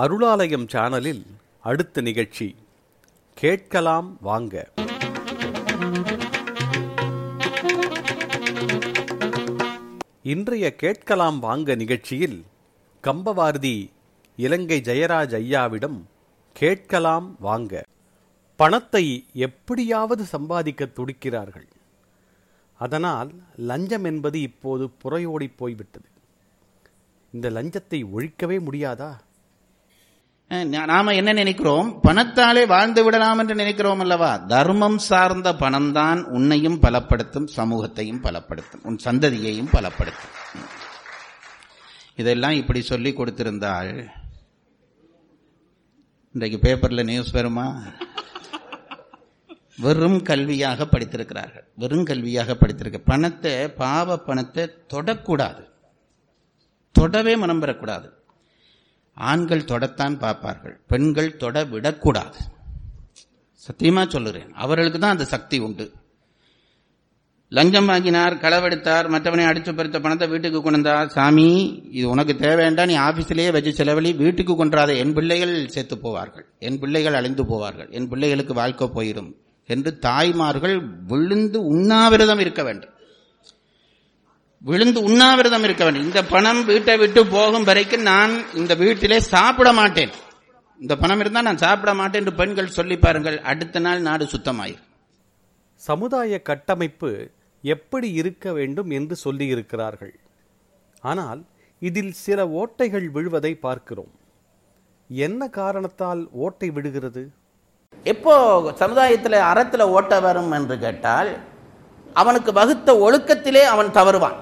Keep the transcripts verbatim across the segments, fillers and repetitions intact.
அருளாலயம் சேனலில் அடுத்த நிகழ்ச்சி கேட்கலாம் வாங்க. இன்றைய கேட்கலாம் வாங்க நிகழ்ச்சியில் கம்பவாரிதி இலங்கை ஜெயராஜ் ஐயாவிடம் கேட்கலாம் வாங்க. பணத்தை எப்படியாவது சம்பாதிக்க துடிக்கிறார்கள். அதனால் லஞ்சம் என்பது இப்போது புறையோடி போய்விட்டது. இந்த லஞ்சத்தை ஒழிக்கவே முடியாதா? நாம என்ன நினைக்கிறோம்? பணத்தாலே வாழ்ந்து விடலாம் என்று நினைக்கிறோம் அல்லவா? தர்மம் சார்ந்த பணம் தான் உன்னையும் பலப்படுத்தும், சமூகத்தையும் பலப்படுத்தும், உன் சந்ததியையும் பலப்படுத்தும். இதெல்லாம் இப்படி சொல்லி கொடுத்திருந்தாள் இன்றைக்கு பேப்பர்ல நியூஸ் வருமா? வெறும் கல்வியாக படித்திருக்கிறார்கள், வெறும் கல்வியாக படித்திருக்க. பணத்தை, பாவ பணத்தை தொடக்கூடாது, தொடவே மனம் பெறக்கூடாது. ஆண்கள் தொடத்தான் பார்ப்பார்கள், பெண்கள் தொட விடக்கூடாது. சத்தியமா சொல்லுறேன், அவர்களுக்கு தான் அந்த சக்தி உண்டு. லஞ்சம் வாங்கினார், களவெடுத்தார், மற்றவனை அடிச்சு பறித்த பணத்தை வீட்டுக்கு கொண்டார். சாமி, இது உனக்கு தேவையாண்டா, நீ ஆபீஸ்லயே வச்சு செலவழி, வீட்டுக்கு கொண்டாத. என் பிள்ளைகள் செத்து போவார்கள், என் பிள்ளைகள் அழிந்து போவார்கள், என் பிள்ளைகளுக்கு வாழ்க்கை போயிடும் என்று தாய்மார்கள் விழுந்து உண்ணாவிரதம் இருக்க வேண்டும், விழுந்து உண்ணாவிரதம் இருக்க வேண்டும். இந்த பணம் வீட்டை விட்டு போகும் வரைக்கும் நான் இந்த வீட்டிலே சாப்பிட மாட்டேன், இந்த பணம் இருந்தால் நான் சாப்பிட மாட்டேன் என்று பெண்கள் சொல்லி பாருங்கள், அடுத்த நாள் நாடு சுத்தமாயிரு. சமுதாய கட்டமைப்பு எப்படி இருக்க வேண்டும் என்று சொல்லியிருக்கிறார்கள். ஆனால் இதில் சில ஓட்டைகள் விழுவதை பார்க்கிறோம். என்ன காரணத்தால் ஓட்டை விழுகிறது? எப்போ சமுதாயத்தில் அறத்தில் ஓட்ட வரும் என்று கேட்டால், அவனுக்கு வகுத்த ஒழுக்கத்திலே அவன் தவறுவான்.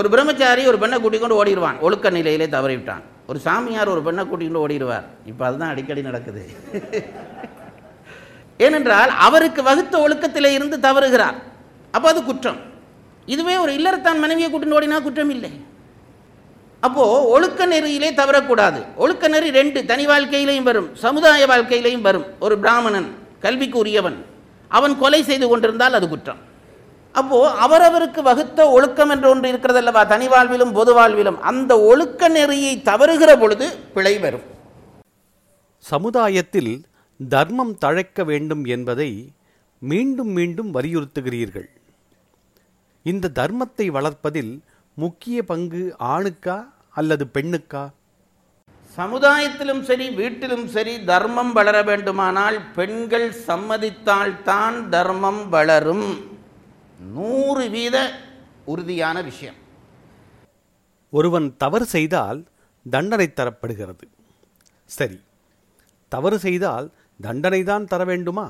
ஒரு பிரம்மச்சாரி ஒரு பெண்ணை கூட்டிக்கொண்டு ஓடிடுவான், ஒழுக்க நிலையிலே தவறிவிட்டான். ஒரு சாமியார் ஒரு பெண்ணை கூட்டிக்கொண்டு ஓடிடுவார். இப்போ அதுதான் அடிக்கடி நடக்குது. ஏனென்றால் அவருக்கு வகுத்த ஒழுக்கத்திலே இருந்து தவறுகிறார். அப்போ அது குற்றம். இதுவே ஒரு இல்லறத்தான் மனைவியை கூட்டிட்டு ஓடினா குற்றம் இல்லை. அப்போது ஒழுக்க நெறியிலே தவறக்கூடாது. ஒழுக்க நெறி ரெண்டு, தனி வாழ்க்கையிலையும் வரும், சமுதாய வாழ்க்கையிலையும் வரும். ஒரு பிராமணன், கல்விக்கு உரியவன், அவன் கொலை செய்து கொண்டிருந்தால் அது குற்றம். அப்போது அவரவருக்கு வகுத்த ஒழுக்கம் என்று ஒன்று இருக்கிறது அல்லவா, தனி வாழ்விலும் பொது வாழ்விலும். அந்த ஒழுக்க நெறியை தவறுகிற பொழுது பிழை வரும். சமுதாயத்தில் தர்மம் தழைக்க வேண்டும் என்பதை மீண்டும் மீண்டும் வலியுறுத்துகிறீர்கள். இந்த தர்மத்தை வளர்ப்பதில் முக்கிய பங்கு ஆணுக்கா அல்லது பெண்ணுக்கா? சமுதாயத்திலும் சரி வீட்டிலும் சரி தர்மம் வளர வேண்டுமானால் பெண்கள் சம்மதித்தால்தான் தர்மம் வளரும். நூறு வீத உறுதியான விஷயம். ஒருவன் தவறு செய்தால் தண்டனை தரப்படுகிறது. சரி, தவறு செய்தால் தண்டனை தான் தர வேண்டுமா?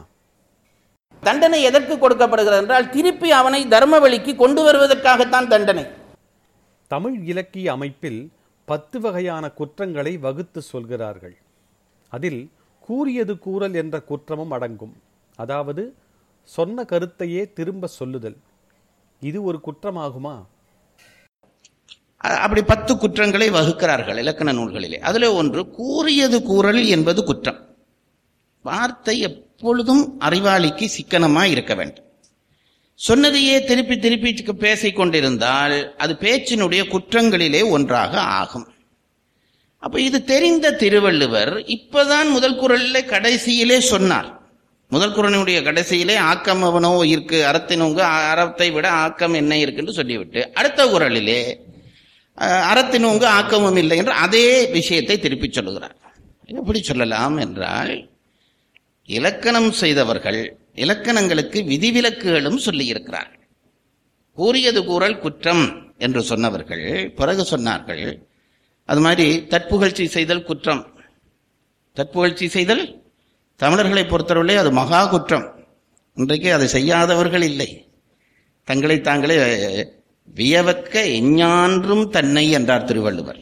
தண்டனை எதற்கு கொடுக்கப்படுகிறது என்றால், திருப்பி அவனை தர்ம வழிக்கு கொண்டு வருவதற்காகத்தான் தண்டனை. தமிழ் இலக்கிய அமைப்பில் பத்து வகையான குற்றங்களை வகுத்து சொல்கிறார்கள். அதில் கூறியது கூறல் என்ற குற்றமும் அடங்கும். அதாவது சொன்ன கருத்தையே திரும்ப சொல்லுதல். இது ஒரு குற்றமாகுமா? அப்படி பத்து குற்றங்களை வகுக்கிறார்கள் இலக்கண நூல்களிலே. அதில் ஒன்று கூறியது கூறல் என்பது குற்றம். வார்த்தை எப்பொழுதும் அறிவாளிக்கு சிக்கனமாக இருக்க வேண்டும். சொன்னதையே திருப்பி திருப்பி பேசிக் கொண்டிருந்தால் அது பேச்சினுடைய குற்றங்களிலே ஒன்றாக ஆகும். அப்போ இது தெரிந்த திருவள்ளுவர் இப்பதான் முதல் குறளிலே கடைசியிலே சொன்னார். முதல் குறளினுடைய கடைசியிலே ஆக்கம் அவனோ இருக்கு, அறத்தினுங்க அறத்தை விட ஆக்கம் என்ன இருக்குன்னு சொல்லிவிட்டு அடுத்த குறளிலே அறத்தினுங்க ஆக்கமும் இல்லை என்று அதே விஷயத்தை திருப்பி சொல்லுகிறார். எப்படி சொல்லலாம் என்றால், இலக்கணம் செய்தவர்கள் இலக்கணங்களுக்கு விதிவிலக்குகளும் சொல்லியிருக்கிறார்கள். கூறியது கூறல் குற்றம் என்று சொன்னவர்கள் பிறகு சொன்னார்கள், அது மாதிரி தற்புகழ்ச்சி செய்தல் குற்றம். தற்புகழ்ச்சி செய்தல் தமிழர்களை பொறுத்தவரை அது மகா குற்றம். இன்றைக்கு அதை செய்யாதவர்கள் இல்லை. தங்களை தாங்களே வியவக்க எஞ்ஞான்றும் தன்னை என்றார் திருவள்ளுவர்.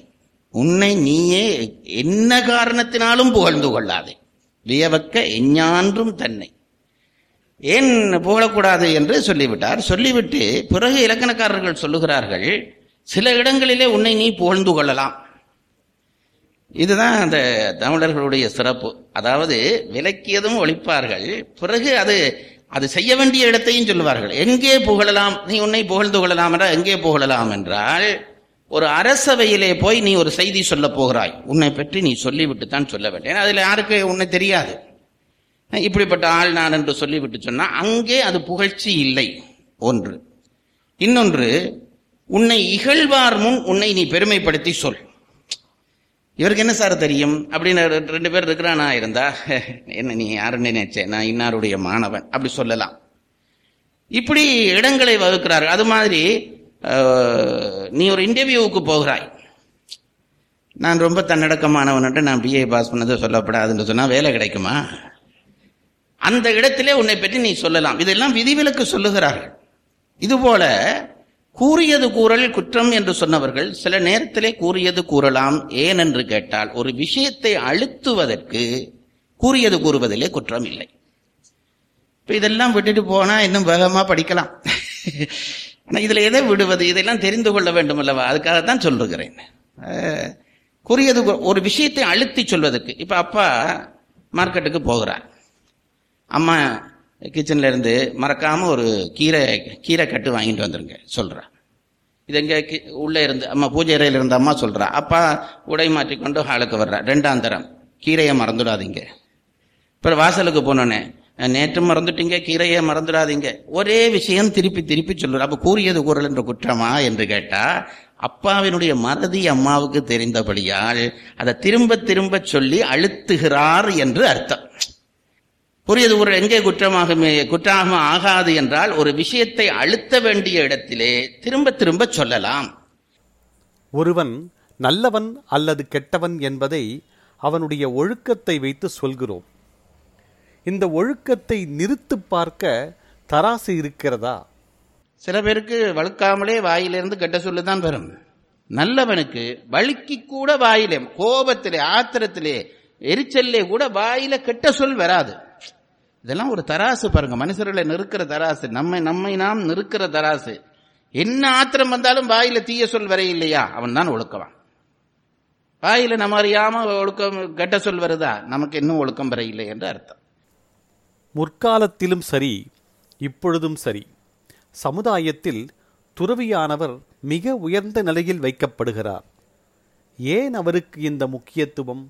உன்னை நீயே என்ன காரணத்தினாலும் புகழ்ந்து கொள்ளாதே, வியவக்க எஞ்ஞான்றும் தன்னை. ஏன் புகழக்கூடாது என்று சொல்லிவிட்டார். சொல்லிவிட்டு பிறகு இலக்கணக்காரர்கள் சொல்லுகிறார்கள், சில இடங்களிலே உன்னை நீ புகழ்ந்து கொள்ளலாம். இதுதான் அந்த தமிழர்களுடைய சிறப்பு. அதாவது விலக்கியதும் ஒழிப்பார்கள், பிறகு அது அது செய்ய வேண்டிய இடத்தையும் சொல்லுவார்கள். எங்கே புகழலாம், நீ உன்னை புகழ்ந்து கொள்ளலாம் என்றால் எங்கே புகழலாம் என்றால் ஒரு அரசவையிலே போய் நீ ஒரு செய்தி சொல்ல போகிறாய், உன்னை பற்றி நீ சொல்லிவிட்டு தான் சொல்ல வேண்டும். ஏன்னா அதில் யாருக்கு உன்னை தெரியாது, இப்படிப்பட்ட ஆள் நான் என்று சொல்லிவிட்டு சொன்னால் அங்கே அது புகழ்ச்சி இல்லை. ஒன்று. இன்னொன்று, உன்னை இகழ்வார் முன் உன்னை நீ பெருமைப்படுத்தி சொல். இவருக்கு என்ன சார் தெரியும் அப்படின்னு ரெண்டு பேர் இருக்கிறானா இருந்தா, என்ன நீ யாருன்னு நினைச்சே, நான் இன்னாருடைய மாணவன் அப்படி சொல்லலாம். இப்படி இடங்களை வகுக்கிறார்கள். அது மாதிரி நீ ஒரு இன்டர்வியூவுக்கு போகிறாய், நான் ரொம்ப தன்னடக்கமானவன்ட்டு நான் பிஏ பாஸ் பண்ணதை சொல்லப்படாதுன்னு சொன்னால் வேலை கிடைக்குமா? அந்த இடத்திலே உன்னை பற்றி நீ சொல்லலாம். இதெல்லாம் விதிவிலக்கு சொல்லுகிறார்கள். இதுபோல கூறியது கூறல் குற்றம் என்று சொன்னவர்கள் சில நேரத்திலே கூறியது கூறலாம். ஏனென்று கேட்டால் ஒரு விஷயத்தை அழுத்துவதற்கு கூறியது கூறுவதிலே குற்றம் இல்லை. இப்போ இதெல்லாம் விட்டுட்டு போனால் இன்னும் வேகமாக படிக்கலாம். ஆனால் இதில் எதை விடுவது, இதெல்லாம் தெரிந்து கொள்ள வேண்டும் அல்லவா? அதுக்காகத்தான் சொல்லுகிறேன். கூறியது ஒரு விஷயத்தை அழுத்தி சொல்வதற்கு. இப்போ அப்பா மார்க்கெட்டுக்கு போகிறார், அம்மா கிச்சன்ல இருந்து மறக்காமல் ஒரு கீரை கீரை கட்டு வாங்கிட்டு வந்துருங்க சொல்கிறா. இது எங்கே கி உள்ளே இருந்து அம்மா பூஜை அறையில் இருந்த அம்மா சொல்கிறா. அப்பா உடை மாற்றிக்கொண்டு ஹாலுக்கு வர்றா. ரெண்டாம் தரம் கீரையை மறந்துடாதீங்க. இப்போ வாசலுக்கு போனோன்னே நேற்று மறந்துட்டீங்க, கீரையை மறந்துடாதீங்க. ஒரே விஷயம் திருப்பி திருப்பி சொல்லுற. அப்போ கூறியது கூறல் என்ற குற்றமா என்று கேட்டால் அப்பாவினுடைய மறதி அம்மாவுக்கு தெரிந்தபடியால் அதை திரும்ப திரும்ப சொல்லி அழுத்துகிறார் என்று அர்த்தம். கூறியது கூறல் எங்கே குற்றமாகவே குற்றமாக ஆகாது என்றால் ஒரு விஷயத்தை அழுத்த வேண்டிய இடத்திலே திரும்ப திரும்ப சொல்லலாம். ஒருவன் நல்லவன் அல்லது கெட்டவன் என்பதை அவனுடைய ஒழுக்கத்தை வைத்து சொல்கிறோம். இந்த ஒழுக்கத்தை நிறுத்து பார்க்க தராசு இருக்கிறதா? சில பேருக்கு வழுக்காமலே வாயிலிருந்து கெட்ட சொல்லுதான் வரும். நல்லவனுக்கு வழுக்கி கூட வாயிலே, கோபத்திலே, ஆத்திரத்திலே, எரிச்சல்லே கூட வாயில கெட்ட சொல் வராது. இதெல்லாம் ஒரு தராசு பாருங்க. மனுஷர்களை நிறுக்கிற தராசு, நம்மை நம்மை நாம் நிறுக்கிற தராசு. என்ன ஆத்திரம் வந்தாலும் வாயில தீய சொல் வர இல்லையா, அவன் தான் ஒழுக்கவான். வாயில நம்ம அறியாம ஒழுக்கம் கெட்ட சொல் வருதா, நமக்கு இன்னும் ஒழுக்கம் வர இல்லை என்று அர்த்தம். முற்காலத்திலும் சரி இப்பொழுதும் சரி சமுதாயத்தில் துறவியானவர் மிக உயர்ந்த நிலையில் வைக்கப்படுகிறார். ஏன் அவருக்கு இந்த முக்கியத்துவம்?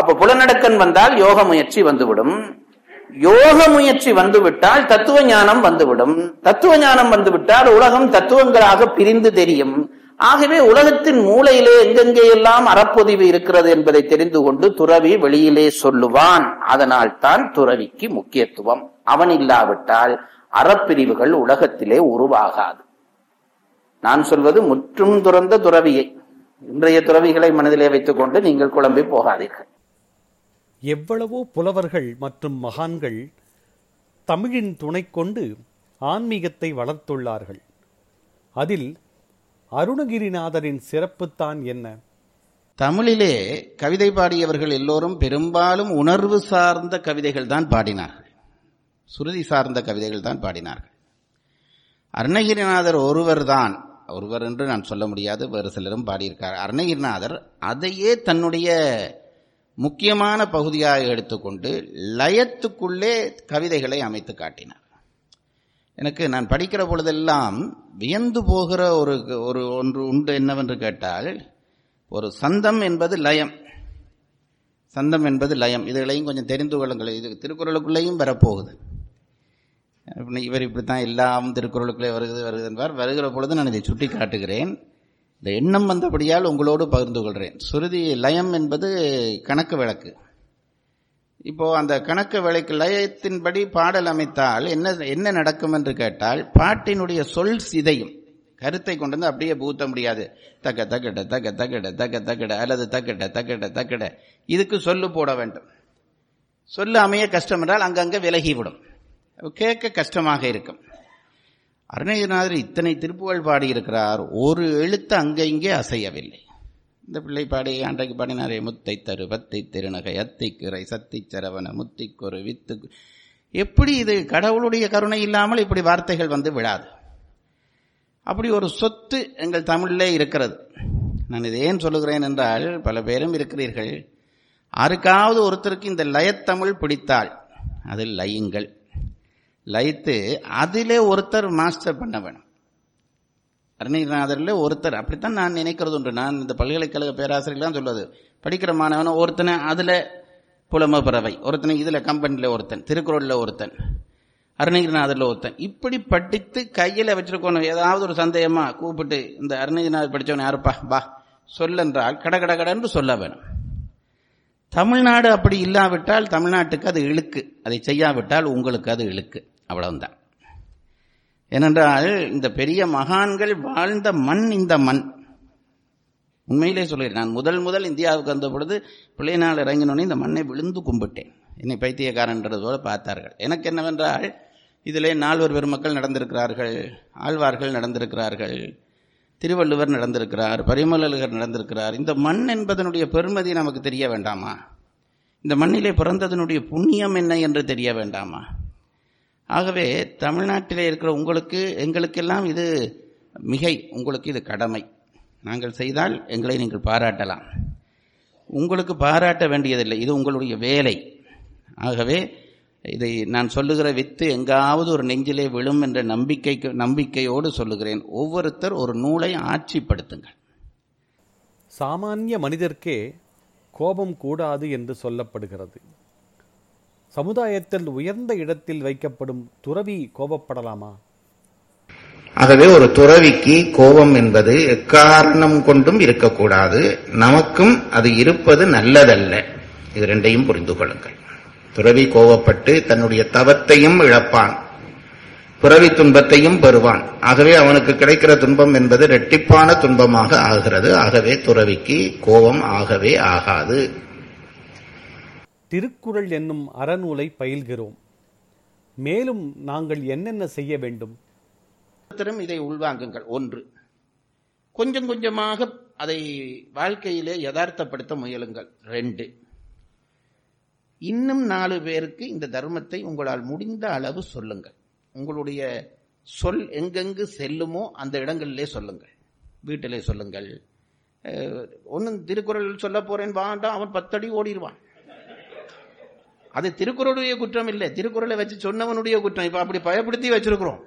அப்ப புலநடக்கம் வந்தால் யோக முயற்சி வந்துவிடும், யோக முயற்சி வந்துவிட்டால் தத்துவ ஞானம் வந்துவிடும், தத்துவ ஞானம் வந்துவிட்டால் உலகம் தத்துவங்களாக பிரிந்து தெரியும். ஆகவே உலகத்தின் மூளையிலே எங்கெங்கே எல்லாம் அறப்பொதிவு இருக்கிறது என்பதை தெரிந்து கொண்டு துறவி வெளியிலே சொல்லுவான். அதனால் தான் துறவிக்கு முக்கியத்துவம். அவன் இல்லாவிட்டால் அறப்பிரிவுகள் உலகத்திலே உருவாகாது. நான் சொல்வது முற்றும் துறந்த துறவியை. இன்றைய துறவிகளை மனதிலே வைத்துக் கொண்டு நீங்கள் குழம்பி போகாதீர்கள். எவ்வளவோ புலவர்கள் மற்றும் மகான்கள் தமிழின் துணை கொண்டு ஆன்மீகத்தை வளர்த்துள்ளார்கள். அதில் அருணகிரிநாதரின் சிறப்புத்தான் என்ன? தமிழிலே கவிதை பாடியவர்கள் எல்லோரும் பெரும்பாலும் உணர்வு சார்ந்த கவிதைகள் தான் பாடினார்கள், சுருதி சார்ந்த கவிதைகள் தான் பாடினார்கள். அருணகிரிநாதர் ஒருவர் தான், ஒருவர் என்று நான் சொல்ல முடியாது, வேறு சிலரும் பாடியிருக்கார். அருணகிரிநாதர் அதையே தன்னுடைய முக்கியமான பகுதியாக எடுத்துக்கொண்டு லயத்துக்குள்ளே கவிதைகளை அமைத்து காட்டினார். எனக்கு நான் படிக்கிற பொழுதெல்லாம் வியந்து போகிற ஒரு ஒரு ஒன்று உண்டு. என்னவென்று கேட்டால், ஒரு சந்தம் என்பது லயம், சந்தம் என்பது லயம். இதுகளையும் கொஞ்சம் தெரிந்து கொள்ளுங்கள். இது திருக்குறளுக்குள்ளேயும் வரப்போகுது. இவர் இப்படித்தான் எல்லாம் திருக்குறளுக்குள்ளே வருகிறது வருகிறது என்பார். வருகிற பொழுது நான் இதை சுட்டி காட்டுகிறேன். இந்த எண்ணம் வந்தபடியால் உங்களோடு பகிர்ந்து கொள்கிறேன். சுருதி லயம் என்பது கணக்கு வழக்கு. இப்போது அந்த கணக்கு வழக்கு லயத்தின்படி பாடல் அமைத்தால் என்ன என்ன நடக்கும் என்று கேட்டால், பாட்டினுடைய சொல் சிதையும். கருத்தை கொண்டு வந்து அப்படியே பூத்த முடியாது. தக்க தக்கட தக்க தக்கட தக்க தக்கட அல்லது தக்கட தக்கட தக்கட, இதுக்கு சொல்லு போட வேண்டும். சொல்லு அமைய கஷ்டம் என்றால் அங்கங்கே விலகிவிடும், கேட்க கஷ்டமாக இருக்கும். அருணகிரிநாதர் இத்தனை திருப்புகழ் பாடியிருக்கிறார், ஒரு எழுத்து அங்கே இங்கே அசையவில்லை. இந்த பிள்ளை பாடி அன்றைக்கு பாடினாரே, முத்தை தரு பத்தை திருநகை அத்தை கிரை சத்தை சரவண முத்திக்கொரு வித்து, எப்படி இது கடவுளுடைய கருணை இல்லாமல் இப்படி வார்த்தைகள் வந்து விழாது? அப்படி ஒரு சொத்து எங்கள் தமிழிலே இருக்கிறது. நான் இதை ஏன் சொல்லுகிறேன் என்றால், பல பேரும் இருக்கிறீர்கள், யாருக்காவது ஒருத்தருக்கு இந்த லயத்தமிழ் பிடித்தால் அது லயிங்கள், லயித்து அதிலே ஒருத்தர் மாஸ்டர் பண்ண வேணும். அருணகிரிநாதரில் ஒருத்தர். அப்படித்தான் நான் நினைக்கிறது உண்டு. நான் இந்த பல்கலைக்கழக பேராசிரியர்லாம் சொல்லுவது, படிக்கிற மாணவனை ஒருத்தனை அதில் புலம பறவை, ஒருத்தனை இதில் கம்பெனியில் ஒருத்தன், திருக்குறளில் ஒருத்தன், அருணகிரிநாதரில் ஒருத்தன், இப்படி படித்து கையில் வச்சிருக்கணும். ஏதாவது ஒரு சந்தேகமாக கூப்பிட்டு இந்த அருணகிரிநாதர் படித்தவன் யாருப்பா பா சொல்லென்றால் கட கட கடன்று சொல்ல வேணும். தமிழ்நாடு அப்படி இல்லாவிட்டால் தமிழ்நாட்டுக்கு அது இழுக்கு, அதை செய்யாவிட்டால் உங்களுக்கு அது இழுக்கு, அவ்வளவுதான். ஏனென்றால் இந்த பெரிய மகான்கள் வாழ்ந்த மண் இந்த மண். உண்மையிலே சொல்கிறேன், நான் முதல் முதல் இந்தியாவுக்கு வந்த பொழுது பிள்ளை நாள் இறங்கினோடனே இந்த மண்ணை விழுந்து கும்பிட்டேன். என்னை பைத்தியக்காரன்றதோடு பார்த்தார்கள். எனக்கு என்னவென்றால் இதிலே நால்வர் பெருமக்கள் நடந்திருக்கிறார்கள், ஆழ்வார்கள் நடந்திருக்கிறார்கள், திருவள்ளுவர் நடந்திருக்கிறார், பரிமேலழகர் நடந்திருக்கிறார். இந்த மண் என்பதனுடைய பெருமதி நமக்கு தெரிய வேண்டாமா? இந்த மண்ணிலே பிறந்ததனுடைய புண்ணியம் என்ன என்று தெரிய வேண்டாமா? ஆகவே தமிழ்நாட்டிலே இருக்கிற உங்களுக்கு எங்களுக்கெல்லாம் இது மிகை, உங்களுக்கு இது கடமை. நாங்கள் செய்தால் எங்களை நீங்கள் பாராட்டலாம், உங்களுக்கு பாராட்ட வேண்டியதில்லை, இது உங்களுடைய வேலை. ஆகவே இதை நான் சொல்லுகிற வித்து எங்காவது ஒரு நெஞ்சிலே விழும் என்ற நம்பிக்கைக்கு நம்பிக்கையோடு சொல்லுகிறேன். ஒவ்வொருத்தர் ஒரு நூலை ஆட்சிப்படுத்துங்கள். சாமானிய மனிதர்க்கே கோபம் கூடாது என்று சொல்லப்படுகிறது. சமுதாயத்தில் உயர்ந்த இடத்தில் வைக்கப்படும் துறவி கோபப்படலாமா? ஆகவே ஒரு துறவிக்கு கோபம் என்பது எக்காரணம் கொண்டும் இருக்கக்கூடாது. நமக்கும் அது இருப்பது நல்லதல்ல. இது ரெண்டையும் புரிந்து கொள்ளுங்கள். துறவி கோபப்பட்டு தன்னுடைய தவத்தையும் இழப்பான், பிறவி துன்பத்தையும் பெறுவான். ஆகவே அவனுக்கு கிடைக்கிற துன்பம் என்பது இரட்டிப்பான துன்பமாக ஆகிறது. ஆகவே துறவிக்கு கோபம் ஆகவே ஆகாது. திருக்குறள் என்னும் அறநூலை பயில்கிறோம். மேலும் நாங்கள் என்னென்ன செய்ய வேண்டும்? இதை உள்வாங்குங்கள். ஒன்று, கொஞ்சம் கொஞ்சமாக அதை வாழ்க்கையிலே யதார்த்தப்படுத்த முயலுங்கள். ரெண்டு, இன்னும் நாலு பேருக்கு இந்த தர்மத்தை உங்களால் முடிந்த அளவு சொல்லுங்கள். உங்களுடைய சொல் எங்கெங்கு செல்லுமோ அந்த இடங்களிலே சொல்லுங்கள், வீட்டிலே சொல்லுங்கள். ஒன்றும் திருக்குறள் சொல்ல போறேன் வாண்டாம், அவன் பத்தடி ஓடிடுவான். அது திருக்குறளுடைய குற்றம் இல்லை, திருக்குறளை வச்சு சொன்னவனுடைய குற்றம். இப்போ அப்படி பயப்படுத்தி வச்சிருக்கிறோம்.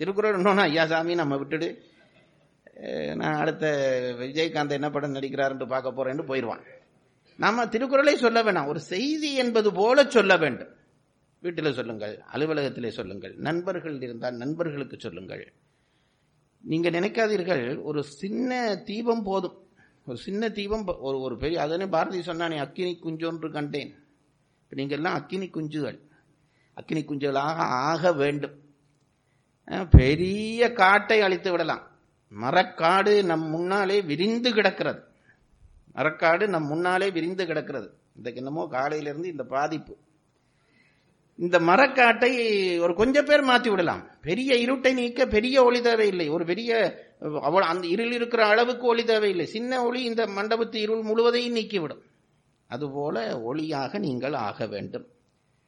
திருக்குறள் இன்னொன்னா ஐயா சாமி நம்ம விட்டுடு, நான் அடுத்த விஜயகாந்த் என்ன படம் நடிக்கிறாருன்னு பார்க்க போறேன்னு போயிடுவான். நாம திருக்குறளை சொல்ல வேண்டாம், ஒரு செய்தி என்பது போல சொல்ல வேண்டும். வீட்டில் சொல்லுங்கள், அலுவலகத்திலே சொல்லுங்கள், நண்பர்கள் இருந்தால் நண்பர்களுக்கு சொல்லுங்கள். நீங்கள் நினைக்காதீர்கள், ஒரு சின்ன தீபம் போதும். ஒரு சின்ன தீபம் ஒரு ஒரு பெரிய, அதனே பாரதி சொன்னானே அக்கினி குஞ்சோன்று கண்டேன். இப்போ நீங்கள் எல்லாம் அக்கினி குஞ்சுகள், அக்கினி குஞ்சுகளாக ஆக வேண்டும். பெரிய காட்டை அழித்து விடலாம். மரக்காடு நம் முன்னாலே விரிந்து கிடக்கிறது. மரக்காடு நம் முன்னாலே விரிந்து கிடக்கிறது. இன்றைக்கு என்னமோ காலையிலிருந்து இந்த பாதிப்பு. இந்த மரக்காட்டை ஒரு கொஞ்சம் பேர் மாற்றி விடலாம். பெரிய இருட்டை நீக்க பெரிய ஒளி தேவையில்லை. ஒரு பெரிய அவள் அந்த இருள் இருக்கிற அளவுக்கு ஒளி தேவையில்லை. சின்ன ஒளி இந்த மண்டபத்து இருள் முழுவதையும் நீக்கிவிடும். அதுபோல ஒளியாக நீங்கள் ஆக வேண்டும்.